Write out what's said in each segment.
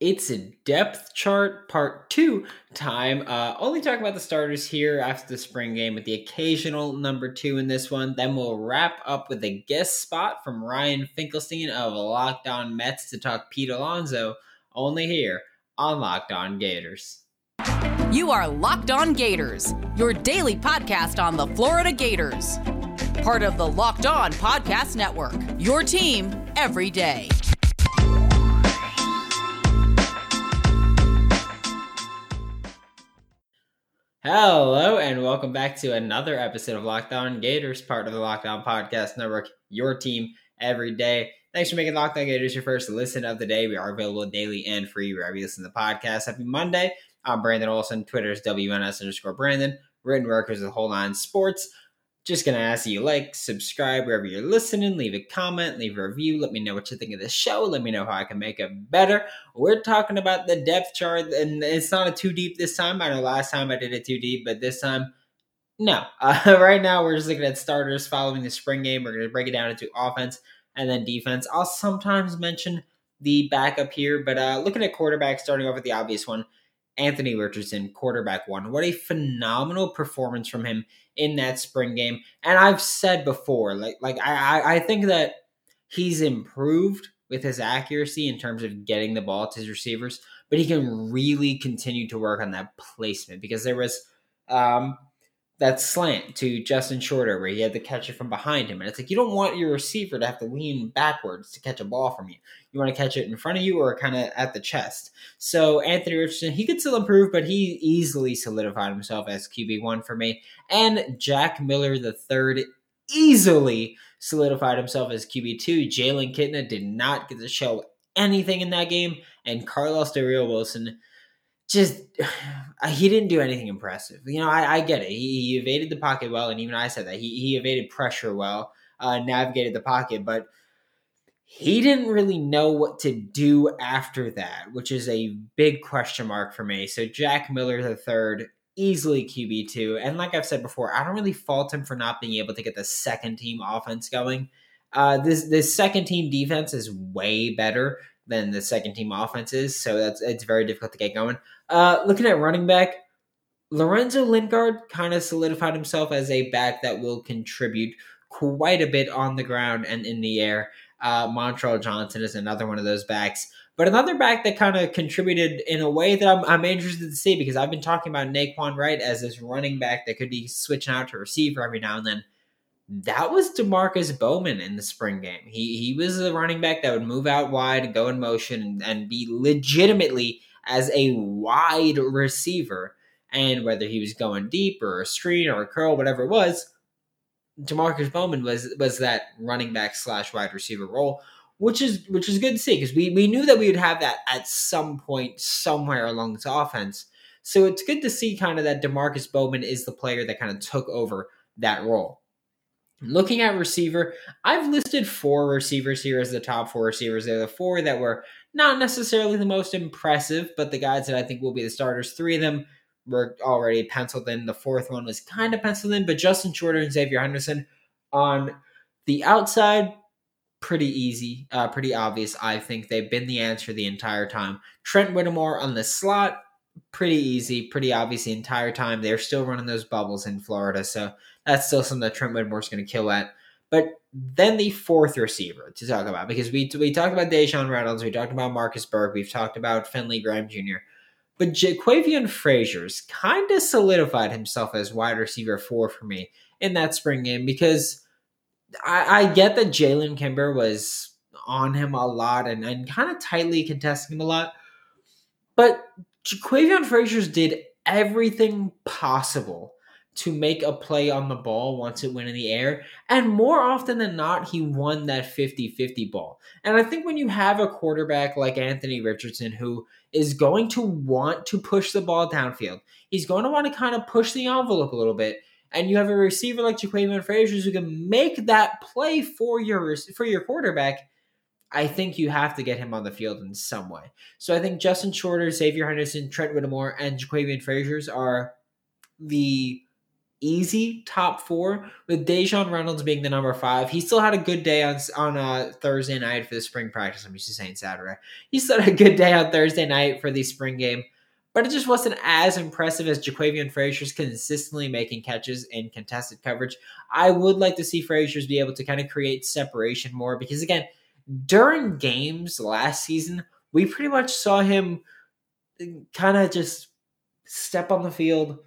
It's a depth chart part two time. Only talk about the starters here after the spring game with the occasional number two in this one. Then we'll wrap up with a guest spot from Ryan Finkelstein of Locked On Mets to talk Pete Alonso, only here on Locked On Gators. You are Locked On Gators, your daily podcast on the Florida Gators. Part of the Locked On Podcast Network, your team every day. Hello, and welcome back to another episode of Locked On Gators, part of the Locked On Podcast Network, your team every day. Thanks for making Locked On Gators your first listen of the day. We are available daily and free wherever you listen to the podcast. Happy Monday. I'm Brandon Olson. Twitter's WNS_Brandon. Written workers with Whole Line Sports. Just going to ask you like, subscribe wherever you're listening, leave a comment, leave a review, let me know what you think of the show, let me know how I can make it better. We're talking about the depth chart, and it's not a too deep this time. I know last time I did it too deep, but this time, no. Right now, we're just looking at starters following the spring game. We're going to break it down into offense and then defense. I'll sometimes mention the backup here, but looking at quarterback, starting off with the obvious one, Anthony Richardson, quarterback one. What a phenomenal performance from him in that spring game. And I've said before, I think that he's improved with his accuracy in terms of getting the ball to his receivers, but he can really continue to work on that placement because there was that slant to Justin Shorter where he had the catcher from behind him. And it's like, you don't want your receiver to have to lean backwards to catch a ball from you. You want to catch it in front of you or kind of at the chest. So Anthony Richardson, he could still improve, but he easily solidified himself as QB1 for me. And Jack Miller III easily solidified himself as QB2. Jalen Kitna did not get to show anything in that game. And Carlos de Rio Wilson, just, he didn't do anything impressive. You know, I get it. He evaded the pocket well, and even I said that. He evaded pressure well, navigated the pocket, but he didn't really know what to do after that, which is a big question mark for me. So Jack Miller III, easily QB2. And like I've said before, I don't really fault him for not being able to get the second-team offense going. This second-team defense is way better than the second-team offense is, so it's very difficult to get going. Looking at running back, Lorenzo Lingard kind of solidified himself as a back that will contribute quite a bit on the ground and in the air. Ventrell Johnson is another one of those backs. But another back that kind of contributed in a way that I'm interested to see because I've been talking about Naquan Wright as this running back that could be switching out to receiver every now and then. That was DeMarcus Bowman in the spring game. He was a running back that would move out wide and go in motion and be legitimately as a wide receiver. And whether he was going deep or a screen or a curl, whatever it was, DeMarcus Bowman was that running back / wide receiver role, which is good to see because we knew that we would have that at some point somewhere along this offense. So it's good to see kind of that DeMarcus Bowman is the player that kind of took over that role. Looking at receiver, I've listed four receivers here as the top four receivers. They're the four that were not necessarily the most impressive, but the guys that I think will be the starters. Three of them were already penciled in. The fourth one was kind of penciled in, but Justin Shorter and Xavier Henderson on the outside, pretty easy, pretty obvious. I think they've been the answer the entire time. Trent Whittemore on the slot, pretty easy, pretty obvious the entire time. They're still running those bubbles in Florida, so that's still something that Trent Whittemore's going to kill at. But then the fourth receiver to talk about, because we talked about Deshaun Reynolds, we talked about Marcus Burke, we've talked about Finley Graham Jr., but Jaquavion Frazier's kind of solidified himself as wide receiver 4 for me in that spring game, because I get that Jalen Kimber was on him a lot and kind of tightly contesting him a lot, but Jaquavion Frazier did everything possible to make a play on the ball once it went in the air. And more often than not, he won that 50-50 ball. And I think when you have a quarterback like Anthony Richardson, who is going to want to push the ball downfield, he's going to want to kind of push the envelope a little bit. And you have a receiver like Jaquavion Frazier who can make that play for your quarterback. I think you have to get him on the field in some way. So I think Justin Shorter, Xavier Henderson, Trent Whittemore, and Jaquavion Frazier are the easy top four, with Dejon Reynolds being the number 5. He still had a good day on Thursday night for the spring practice. I'm used to saying Saturday. He still had a good day on Thursday night for the spring game, but it just wasn't as impressive as Jaquavion Frazier's consistently making catches in contested coverage. I would like to see Frazier's be able to kind of create separation more because, again, during games last season, we pretty much saw him kind of just step on the field,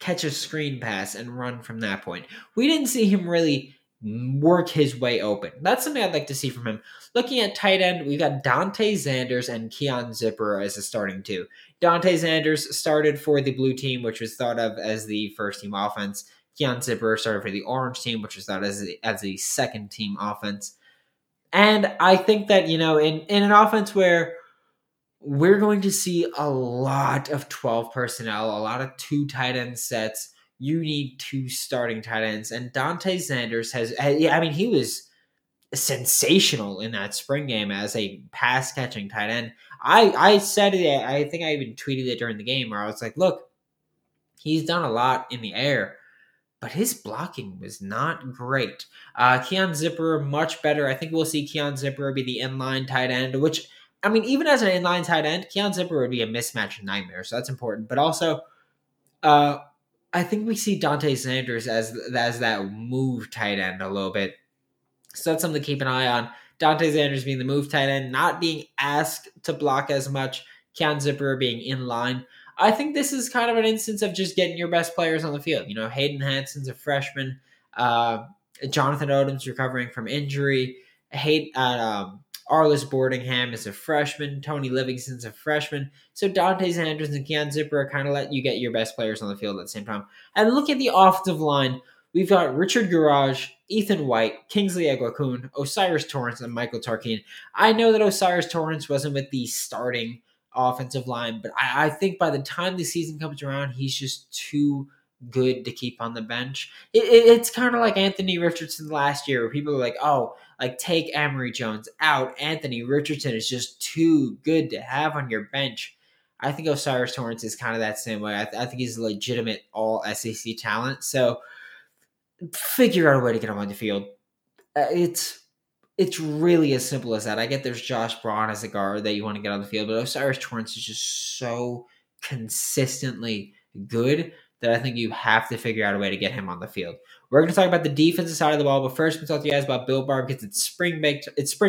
catch a screen pass, and run from that point. We didn't see him really work his way open. That's something I'd like to see from him. Looking at tight end, we've got Dante Zanders and Keon Zipper as a starting two. Dante Zanders started for the blue team, which was thought of as the first team offense. Keon Zipper started for the orange team, which was thought as the second team offense. And I think that, you know, in an offense where we're going to see a lot of 12 personnel, a lot of 2 tight end sets, you need 2 starting tight ends. And Dante Zanders he was sensational in that spring game as a pass-catching tight end. I said it, I think I even tweeted it during the game where I was like, look, he's done a lot in the air, but his blocking was not great. Keon Zipper, much better. I think we'll see Keon Zipper be the inline tight end, which, I mean, even as an inline tight end, Keon Zipper would be a mismatch nightmare, so that's important. But also, I think we see Dante Zanders as that move tight end a little bit. So that's something to keep an eye on. Dante Zanders being the move tight end, not being asked to block as much. Keon Zipper being in line. I think this is kind of an instance of just getting your best players on the field. You know, Hayden Hanson's a freshman. Jonathan Odom's recovering from injury. Arliss Boardingham is a freshman. Tony Livingston's a freshman. So Dante Zanders and Keon Zipper kind of let you get your best players on the field at the same time. And look at the offensive line. We've got Richard Garage, Ethan White, Kingsley Eguakun, Osiris Torrance, and Michael Tarquin. I know that Osiris Torrance wasn't with the starting offensive line, but I think by the time the season comes around, he's just too good to keep on the bench. It's kind of like Anthony Richardson last year, where people are like, oh, like take Emory Jones out. Anthony Richardson is just too good to have on your bench. I think Osiris Torrance is kind of that same way. I think he's a legitimate all-SEC talent, so figure out a way to get him on the field. It's really as simple as that. I get there's Josh Braun as a guard that you want to get on the field, but Osiris Torrance is just so consistently good that I think you have to figure out a way to get him on the field. We're going to talk about the defensive side of the ball, but first we'll talk to you guys about Built Bar because it's spring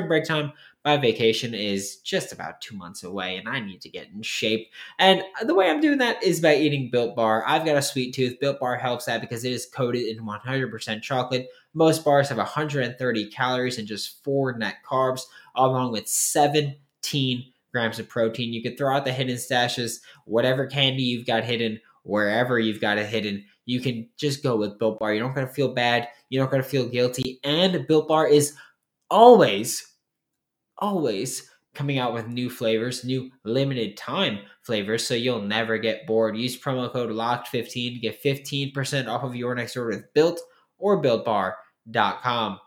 break time. My vacation is just about 2 months away, and I need to get in shape. And the way I'm doing that is by eating Built Bar. I've got a sweet tooth. Built Bar helps that because it is coated in 100% chocolate. Most bars have 130 calories and just 4 net carbs, along with 17 grams of protein. You could throw out the hidden stashes, whatever candy you've got hidden, wherever you've got it hidden. You can just go with Built Bar. You don't got to feel bad. You don't got to feel guilty. And Built Bar is always coming out with new flavors, new limited time flavors, so you'll never get bored. Use promo code LOCKED15 to get 15% off of your next order with Built or BuiltBar.com.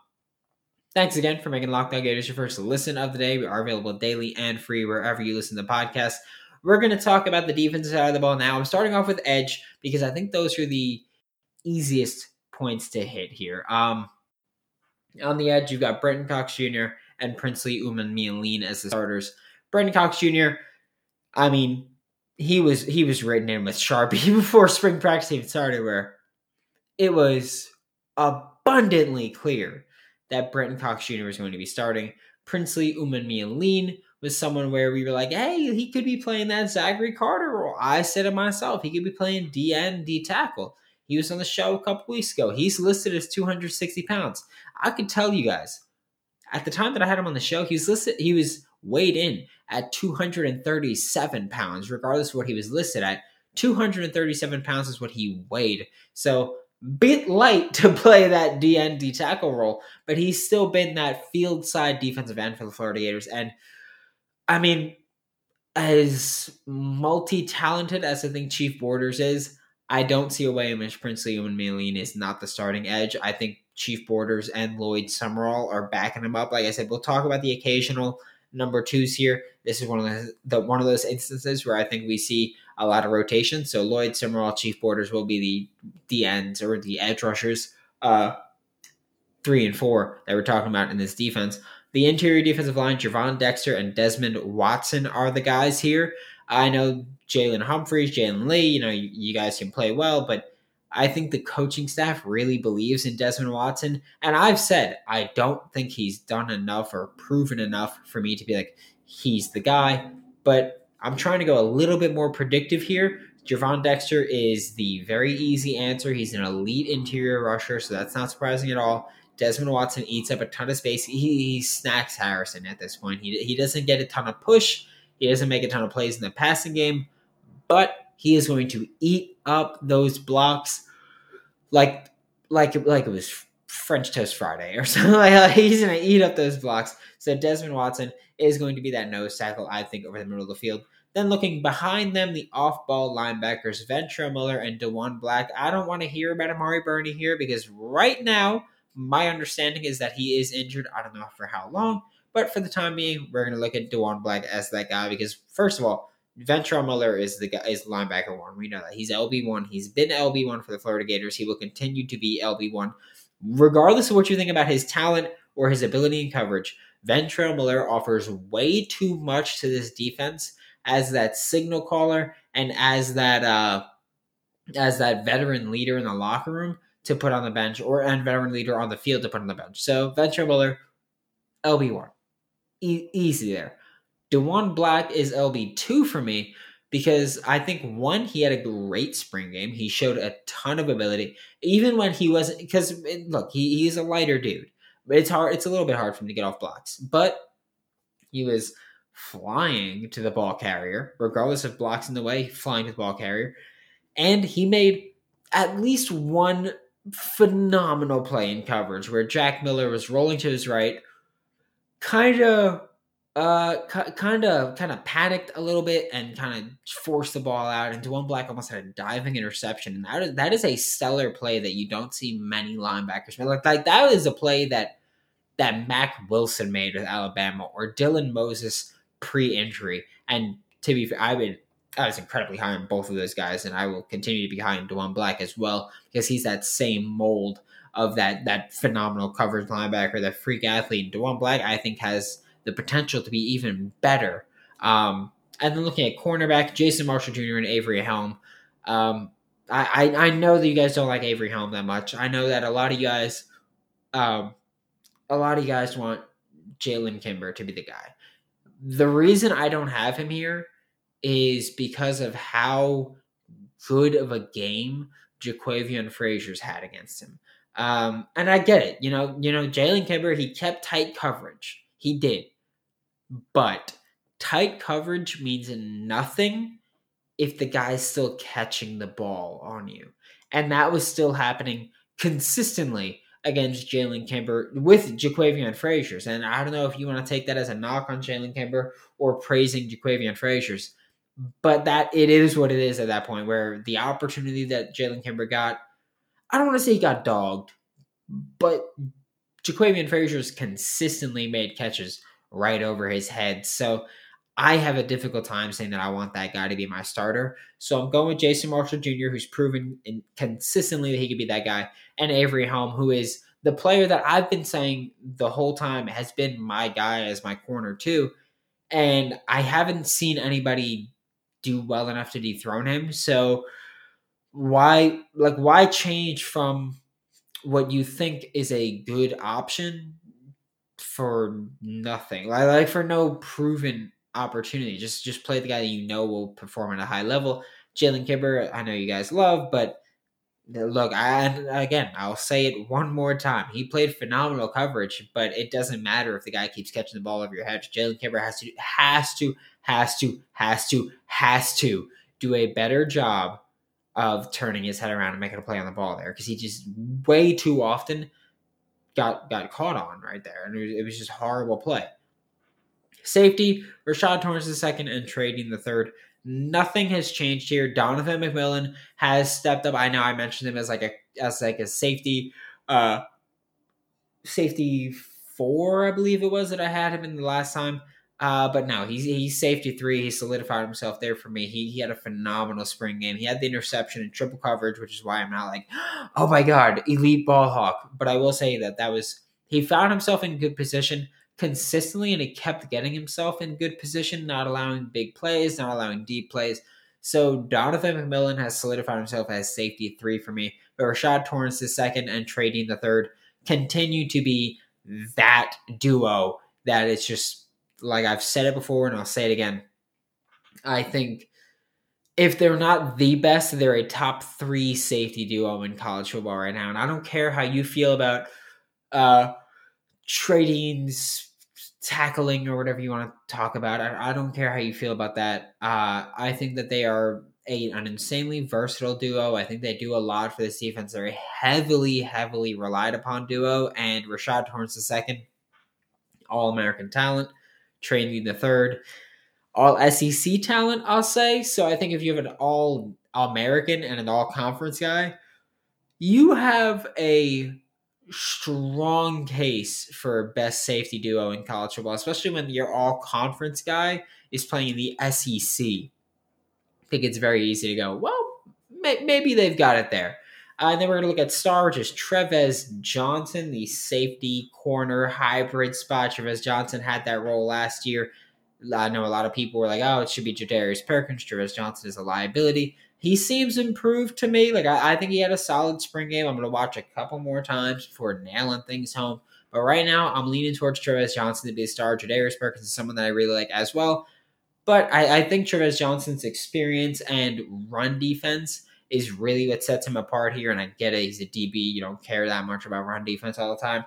Thanks again for making Locked On Gators your first listen of the day. We are available daily and free wherever you listen to podcasts. We're going to talk about the defensive side of the ball now. I'm starting off with edge because I think those are the easiest points to hit here. On the edge, you've got Brenton Cox Jr. and Princely Umanmielen as the starters. Brenton Cox Jr., I mean, he was written in with Sharpie before spring practice even started, where it was abundantly clear that Brenton Cox Jr. was going to be starting. Princely Umanmielen was someone where we were like, hey, he could be playing that Zachary Carter role. I said to myself, he could be playing DN, D tackle. He was on the show a couple weeks ago. He's listed as 260 pounds. I could tell you guys, at the time that I had him on the show, he was weighed in at 237 pounds, regardless of what he was listed at. 237 pounds is what he weighed. So bit light to play that DN tackle role, but he's still been that field side defensive end for the Florida Gators. And I mean, as multi-talented as I think Chief Borders is, I don't see a way in which Princely Umanmielen is not the starting edge. I think Chief Borders and Lloyd Summerall are backing him up. Like I said, we'll talk about the occasional number 2s here. This is one of those instances where I think we see a lot of rotation. So Lloyd Summerall, Chief Borders will be the ends or the edge rushers, 3 and 4 that we're talking about in this defense. The interior defensive line, Javon Dexter and Desmond Watson are the guys here. I know Jalen Humphreys, Jalen Lee, you guys can play well, but I think the coaching staff really believes in Desmond Watson. And I've said, I don't think he's done enough or proven enough for me to be like, he's the guy. But I'm trying to go a little bit more predictive here. Javon Dexter is the very easy answer. He's an elite interior rusher, so that's not surprising at all. Desmond Watson eats up a ton of space. He snacks Harrison at this point. He doesn't get a ton of push. He doesn't make a ton of plays in the passing game, but he is going to eat up those blocks like it was French Toast Friday or something. He's going to eat up those blocks. So Desmond Watson is going to be that nose tackle, I think, over the middle of the field. Then looking behind them, the off-ball linebackers, Ventrell Miller and DeJuan Black. I don't want to hear about Amari Burney here because right now my understanding is that he is injured. I don't know for how long, but for the time being, we're going to look at DeJuan Black as that guy because, first of all, Ventrell Miller is the guy, is linebacker one. We know that. He's LB1. He's been LB1 for the Florida Gators. He will continue to be LB1. Regardless of what you think about his talent or his ability in coverage, Ventrell Miller offers way too much to this defense as that signal caller and as that veteran leader in the locker room to put on the bench, or and veteran leader on the field to put on the bench. So Ventrell Miller, LB1. Easy there. DeJuan Black is LB2 for me because I think, one, he had a great spring game. He showed a ton of ability, even when he wasn't, because, look, he's a lighter dude. It's hard. It's a little bit hard for him to get off blocks, but he was flying to the ball carrier, regardless of blocks in the way, flying to the ball carrier, and he made at least one phenomenal play in coverage where Jack Miller was rolling to his right, kind of panicked a little bit and kind of forced the ball out, and DeJuan Black almost had a diving interception. And that is a stellar play that you don't see many linebackers make. Like that is a play that Mack Wilson made with Alabama, or Dylan Moses pre-injury. And to be fair, I was incredibly high on both of those guys, and I will continue to be high on DeJuan Black as well because he's that same mold of that phenomenal coverage linebacker, that freak athlete. And DeJuan Black, I think, has the potential to be even better. And then looking at cornerback, Jason Marshall Jr. and Avery Helm. I know that you guys don't like Avery Helm that much. I know that a lot of you guys want Jalen Kimber to be the guy. The reason I don't have him here is because of how good of a game Jaquavion Frazier's had against him. And I get it. Jalen Kimber, he kept tight coverage. He did. But tight coverage means nothing if the guy's still catching the ball on you. And that was still happening consistently against Jalen Kimber with Jaquavion Frazier. And I don't know if you want to take that as a knock on Jalen Kimber or praising Jaquavion Frazier, but that it is what it is at that point, where the opportunity that Jalen Kimber got, I don't want to say he got dogged, but Jaquavion Frazier's consistently made catches right over his head. So I have a difficult time saying that I want that guy to be my starter. So I'm going with Jason Marshall Jr., who's proven consistently that he could be that guy, and Avery Helm, who is the player that I've been saying the whole time has been my guy as my corner too. And I haven't seen anybody do well enough to dethrone him. So why change from what you think is a good option for nothing, like for no proven opportunity? Just play the guy that you know will perform at a high level. Jalen Kimber, I know you guys love, but look, I'll say it one more time. He played phenomenal coverage, but it doesn't matter if the guy keeps catching the ball over your head. Jalen Kimber has to do a better job of turning his head around and making a play on the ball there, because he just way too often got caught on right there, and it was just horrible play. Safety, Rashad Torrance II and Tre'Vez the third. Nothing has changed here. Donovan McMillan has stepped up. I know I mentioned him as like a safety 4, I believe it was, that I had him in the last time. But no, he's safety three. He solidified himself there for me. He had a phenomenal spring game. He had the interception and triple coverage, which is why I'm not like, oh my God, elite ball hawk. But I will say that he found himself in good position consistently, and he kept getting himself in good position, not allowing big plays, not allowing deep plays. So Donovan McMillan has solidified himself as safety three for me. But Rashad Torrance II and Tre'Vez Johnson III continue to be that duo that it's just, like I've said it before and I'll say it again. I think if they're not the best, they're a top three safety duo in college football right now. And I don't care how you feel about trading, tackling, or whatever you want to talk about. I don't care how you feel about that. I think that they are an insanely versatile duo. I think they do a lot for this defense. They're a heavily, heavily relied upon duo. And Rashad Torrance II, All-American talent. Training the third, all SEC talent, I'll say. So I think if you have an all American and an all conference guy, you have a strong case for best safety duo in college football, especially when your all conference guy is playing in the SEC. I think it's very easy to go, well, maybe they've got it there. And then we're going to look at star, which is Tre'Vez Johnson, the safety corner hybrid spot. Tre'Vez Johnson had that role last year. I know a lot of people were like, oh, it should be Jadarius Perkins. Tre'Vez Johnson is a liability. He seems improved to me. Like I think he had a solid spring game. I'm going to watch a couple more times before nailing things home. But right now, I'm leaning towards Tre'Vez Johnson to be a star. Jadarius Perkins is someone that I really like as well. But I think Tre'Vez Johnson's experience and run defense is really what sets him apart here, and I get it. He's a DB. You don't care that much about run defense all the time.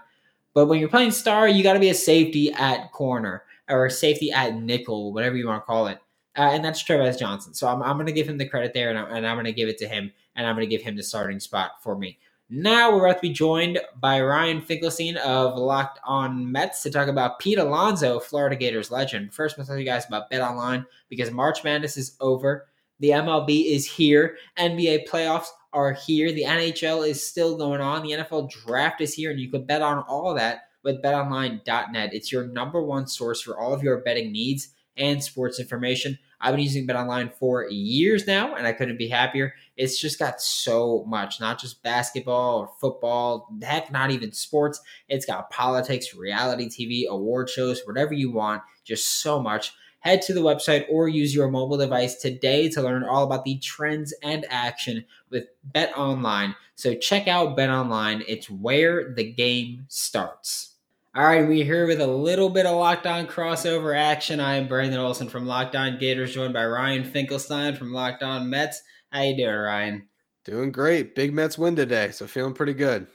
But when you're playing star, you got to be a safety at corner or a safety at nickel, whatever you want to call it, and that's Tre'Vez Johnson. So I'm going to give him the credit there, and I'm going to give it to him, and I'm going to give him the starting spot for me. Now we're about to be joined by Ryan Finkelstein of Locked On Mets to talk about Pete Alonso, Florida Gators legend. First, I'm going to tell you guys about Bet Online because March Madness is over. The MLB is here. NBA playoffs are here. The NHL is still going on. The NFL draft is here, and you can bet on all that with betonline.net. It's your number one source for all of your betting needs and sports information. I've been using BetOnline for years now, and I couldn't be happier. It's just got so much, not just basketball or football, heck, not even sports. It's got politics, reality TV, award shows, whatever you want, just so much. Head to the website or use your mobile device today to learn all about the trends and action with Bet Online. So check out Bet Online. It's where the game starts. All right, we're here with a little bit of Locked On crossover action. I am Brandon Olson from Locked On Gators, joined by Ryan Finkelstein from Locked On Mets. How you doing, Ryan? Doing great. Big Mets win today, so feeling pretty good.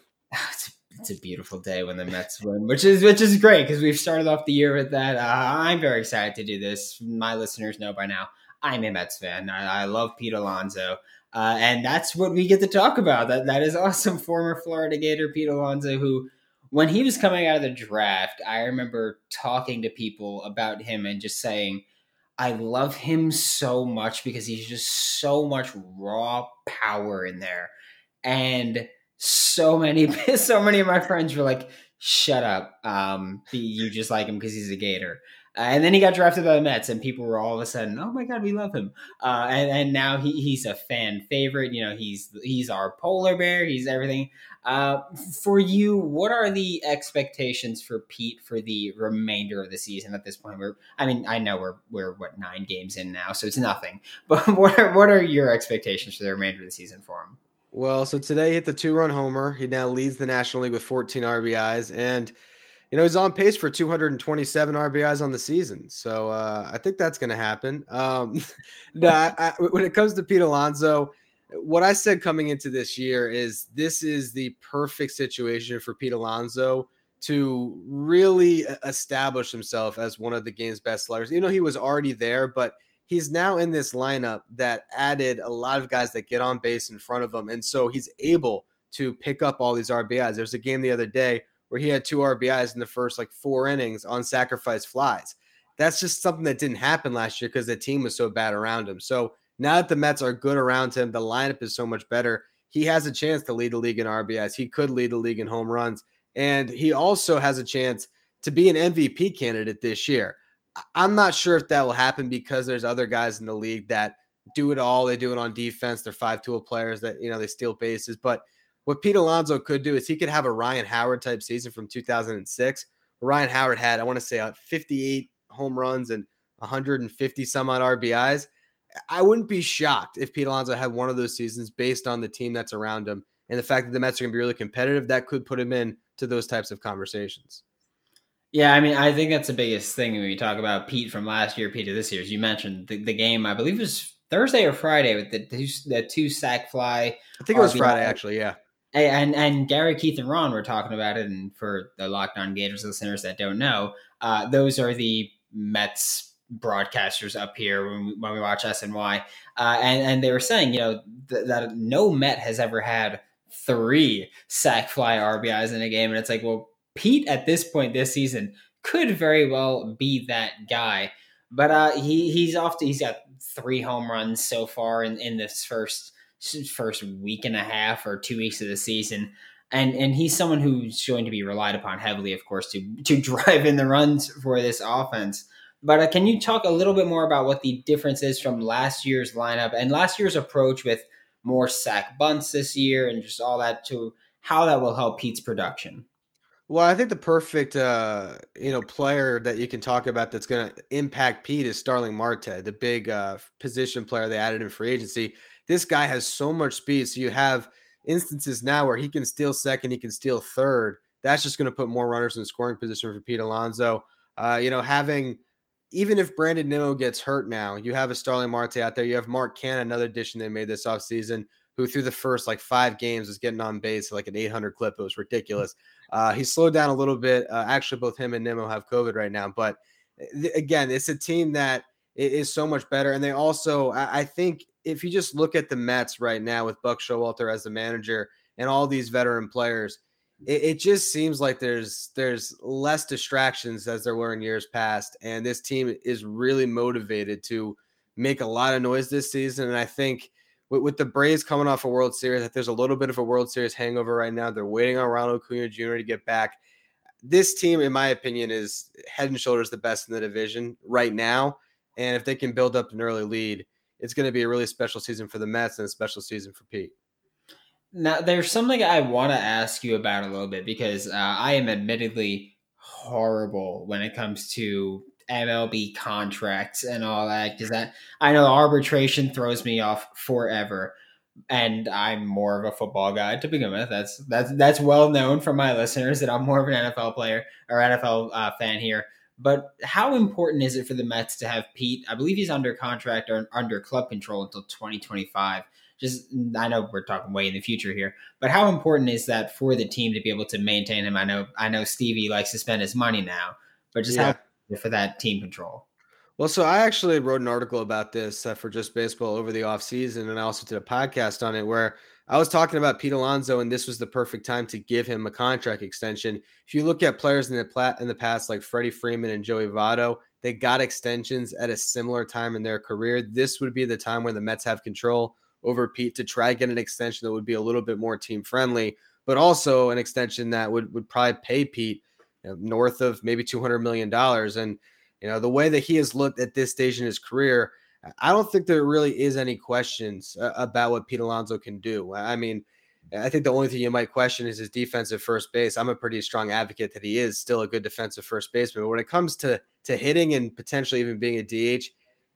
It's a beautiful day when the Mets win, which is great because we've started off the year with that. I'm very excited to do this. My listeners know by now I'm a Mets fan. I love Pete Alonso, and that's what we get to talk about. That is awesome. Former Florida Gator Pete Alonso, who when he was coming out of the draft, I remember talking to people about him and just saying, I love him so much because he's just so much raw power in there. And so many of my friends were like, shut up. You just like him because he's a Gator. And then he got drafted by the Mets, and people were all of a sudden, oh my God, we love him. And now he's a fan favorite. You know, he's our polar bear. He's everything. For you, what are the expectations for Pete for the remainder of the season at this point? I know we're 9 games in now, so it's nothing. But what are your expectations for the remainder of the season for him? Well, so today he hit the 2-run homer. He now leads the National League with 14 RBIs. And, you know, he's on pace for 227 RBIs on the season. So I think that's going to happen. When it comes to Pete Alonso, what I said coming into this year is this is the perfect situation for Pete Alonso to really establish himself as one of the game's best sluggers. You know, he was already there, but he's now in this lineup that added a lot of guys that get on base in front of him. And so he's able to pick up all these RBIs. There was a game the other day where he had 2 RBIs in the first 4 innings on sacrifice flies. That's just something that didn't happen last year because the team was so bad around him. So now that the Mets are good around him, the lineup is so much better. He has a chance to lead the league in RBIs. He could lead the league in home runs. And he also has a chance to be an MVP candidate this year. I'm not sure if that will happen because there's other guys in the league that do it all. They do it on defense. They're five-tool players that, you know, they steal bases. But what Pete Alonso could do is he could have a Ryan Howard type season from 2006. Ryan Howard had, I want to say, 58 home runs and 150 some odd RBIs. I wouldn't be shocked if Pete Alonso had one of those seasons based on the team that's around him. And the fact that the Mets are going to be really competitive, that could put him in to those types of conversations. Yeah, I mean, I think that's the biggest thing when we talk about Pete from last year, Pete to this year. As you mentioned, the game, I believe it was Thursday or Friday with the two sack fly. I think it was Friday, actually, yeah. And Gary, Keith, and Ron were talking about it. And for the Lockdown Gators listeners that don't know, those are the Mets broadcasters up here when we watch SNY. And they were saying, you know, that no Met has ever had 3 sack fly RBIs in a game. And it's like, well, Pete at this point this season could very well be that guy, but he's got 3 home runs so far in this first week and a half or 2 weeks of the season, and he's someone who's going to be relied upon heavily, of course, to drive in the runs for this offense. But can you talk a little bit more about what the difference is from last year's lineup and last year's approach with more sack bunts this year and just all that, to how that will help Pete's production? Well, I think the perfect player that you can talk about that's going to impact Pete is Starling Marte, the big position player they added in free agency. This guy has so much speed, so you have instances now where he can steal second, he can steal third. That's just going to put more runners in scoring position for Pete Alonso. Even if Brandon Nimmo gets hurt now, you have a Starling Marte out there. You have Mark Canha, another addition they made this offseason, who through the first 5 games was getting on base at an 800 clip. It was ridiculous. He slowed down a little bit. Actually, both him and Nimmo have COVID right now. But again, it's a team that is so much better. And they also, I think if you just look at the Mets right now with Buck Showalter as the manager and all these veteran players, it just seems like there's less distractions as there were in years past. And this team is really motivated to make a lot of noise this season. And I think with the Braves coming off a World Series, that there's a little bit of a World Series hangover right now. They're waiting on Ronald Acuna Jr. to get back. This team, in my opinion, is head and shoulders the best in the division right now. And if they can build up an early lead, it's going to be a really special season for the Mets and a special season for Pete. Now, there's something I want to ask you about a little bit, because I am admittedly horrible when it comes to MLB contracts and all that, because I know arbitration throws me off forever, and I'm more of a football guy to begin with. That's well known from my listeners that I'm more of an NFL player or NFL fan here. But how important is it for the Mets to have Pete? I believe he's under contract or under club control until 2025. Just, I know we're talking way in the future here, but how important is that for the team to be able to maintain him? I know Stevie likes to spend his money now, but just how for that team control? Well, so I actually wrote an article about this for Just Baseball over the off season. And I also did a podcast on it where I was talking about Pete Alonso, and this was the perfect time to give him a contract extension. If you look at players in the past, like Freddie Freeman and Joey Votto, they got extensions at a similar time in their career. This would be the time where the Mets have control over Pete to try to get an extension that would be a little bit more team friendly, but also an extension that would probably pay Pete north of maybe $200 million. And, you know, the way that he has looked at this stage in his career, I don't think there really is any questions about what Pete Alonso can do. I mean, I think the only thing you might question is his defensive first base. I'm a pretty strong advocate that he is still a good defensive first baseman. But when it comes to hitting and potentially even being a DH,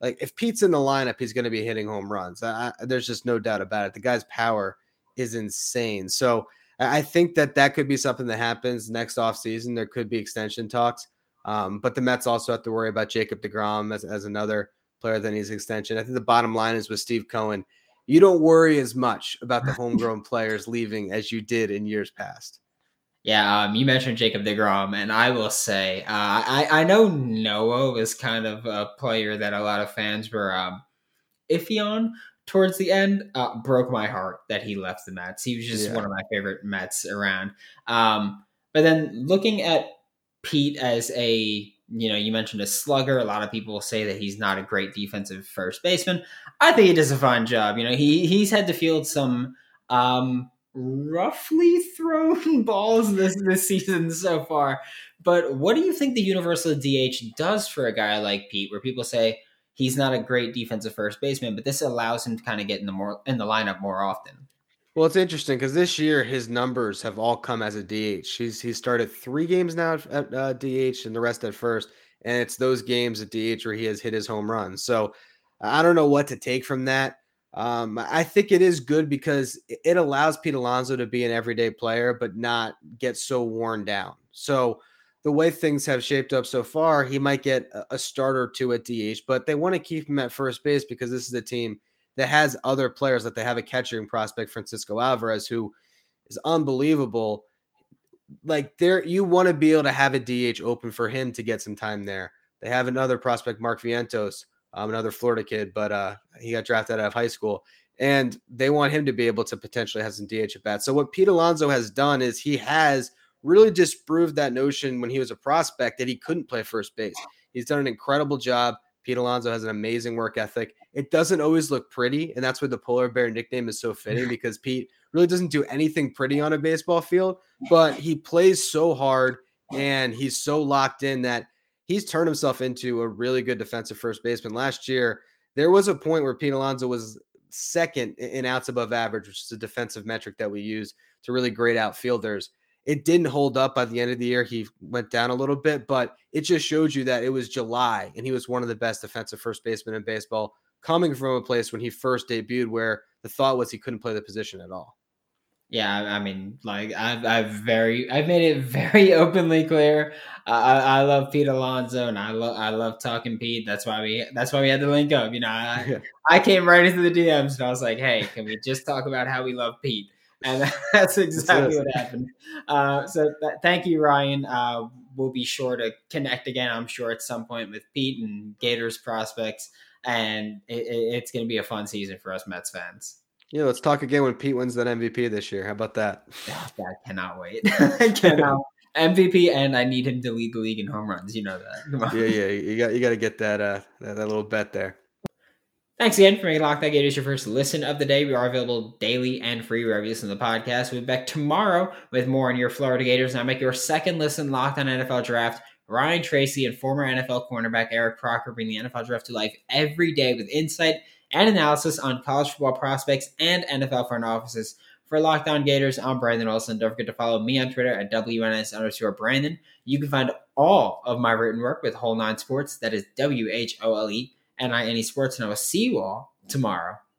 if Pete's in the lineup, he's going to be hitting home runs. There's just no doubt about it. The guy's power is insane. So I think that could be something that happens next offseason. There could be extension talks, but the Mets also have to worry about Jacob deGrom as another player that needs extension. I think the bottom line is with Steve Cohen, you don't worry as much about the homegrown players leaving as you did in years past. Yeah, you mentioned Jacob deGrom, and I will say, I know Noah was kind of a player that a lot of fans were iffy on. Towards the end, broke my heart that he left the Mets. He was just one of my favorite Mets around. But then looking at Pete as you mentioned a slugger. A lot of people say that he's not a great defensive first baseman. I think he does a fine job. He's had to field some roughly thrown balls this season so far. But what do you think the universal DH does for a guy like Pete, where people say he's not a great defensive first baseman, but this allows him to kind of get in the lineup more often? Well, it's interesting because this year his numbers have all come as a DH. He's started 3 games now at DH and the rest at first, and it's those games at DH where he has hit his home run. So I don't know what to take from that. I think it is good because it allows Pete Alonso to be an everyday player, but not get so worn down. So the way things have shaped up so far, he might get a start or 2 at DH, but they want to keep him at first base because this is a team that has other players. That they have a catching prospect, Francisco Alvarez, who is unbelievable. Like, there, you want to be able to have a DH open for him to get some time there. They have another prospect, Mark Vientos, another Florida kid, but he got drafted out of high school, and they want him to be able to potentially have some DH at bat. So what Pete Alonso has done is he has really disproved that notion when he was a prospect that he couldn't play first base. He's done an incredible job. Pete Alonso has an amazing work ethic. It doesn't always look pretty, and that's where the polar bear nickname is so fitting, because Pete really doesn't do anything pretty on a baseball field, but he plays so hard and he's so locked in that he's turned himself into a really good defensive first baseman. Last year, there was a point where Pete Alonso was second in outs above average, which is a defensive metric that we use to really grade outfielders. It didn't hold up by the end of the year. He went down a little bit, but it just showed you that it was July and he was one of the best defensive first basemen in baseball, coming from a place when he first debuted where the thought was he couldn't play the position at all. Yeah, I mean, like, I've made it very openly clear. I love Pete Alonso, and I love talking Pete. That's why we had to link up. You know, I came right into the DMs and I was like, hey, can we just talk about how we love Pete? And that's exactly what happened. So thank you, Ryan. We'll be sure to connect again, I'm sure, at some point with Pete and Gators prospects. And it's going to be a fun season for us Mets fans. Yeah, let's talk again when Pete wins that MVP this year. How about that? Oh, I cannot wait. I cannot. MVP, and I need him to lead the league in home runs. You know that. Come on. Yeah. You got to get that little bet there. Thanks again for making Locked On Gators your first listen of the day. We are available daily and free wherever you listen to the podcast. We'll be back tomorrow with more on your Florida Gators. Now make your second listen Locked On NFL Draft. Ryan Tracy and former NFL cornerback Eric Crocker bring the NFL Draft to life every day with insight and analysis on college football prospects and NFL front offices. For Locked On Gators, I'm Brandon Olson. Don't forget to follow me on Twitter at WNS_Brandon. You can find all of my written work with Whole Nine Sports. That is WHOLENINE Sports. And I will see you all tomorrow.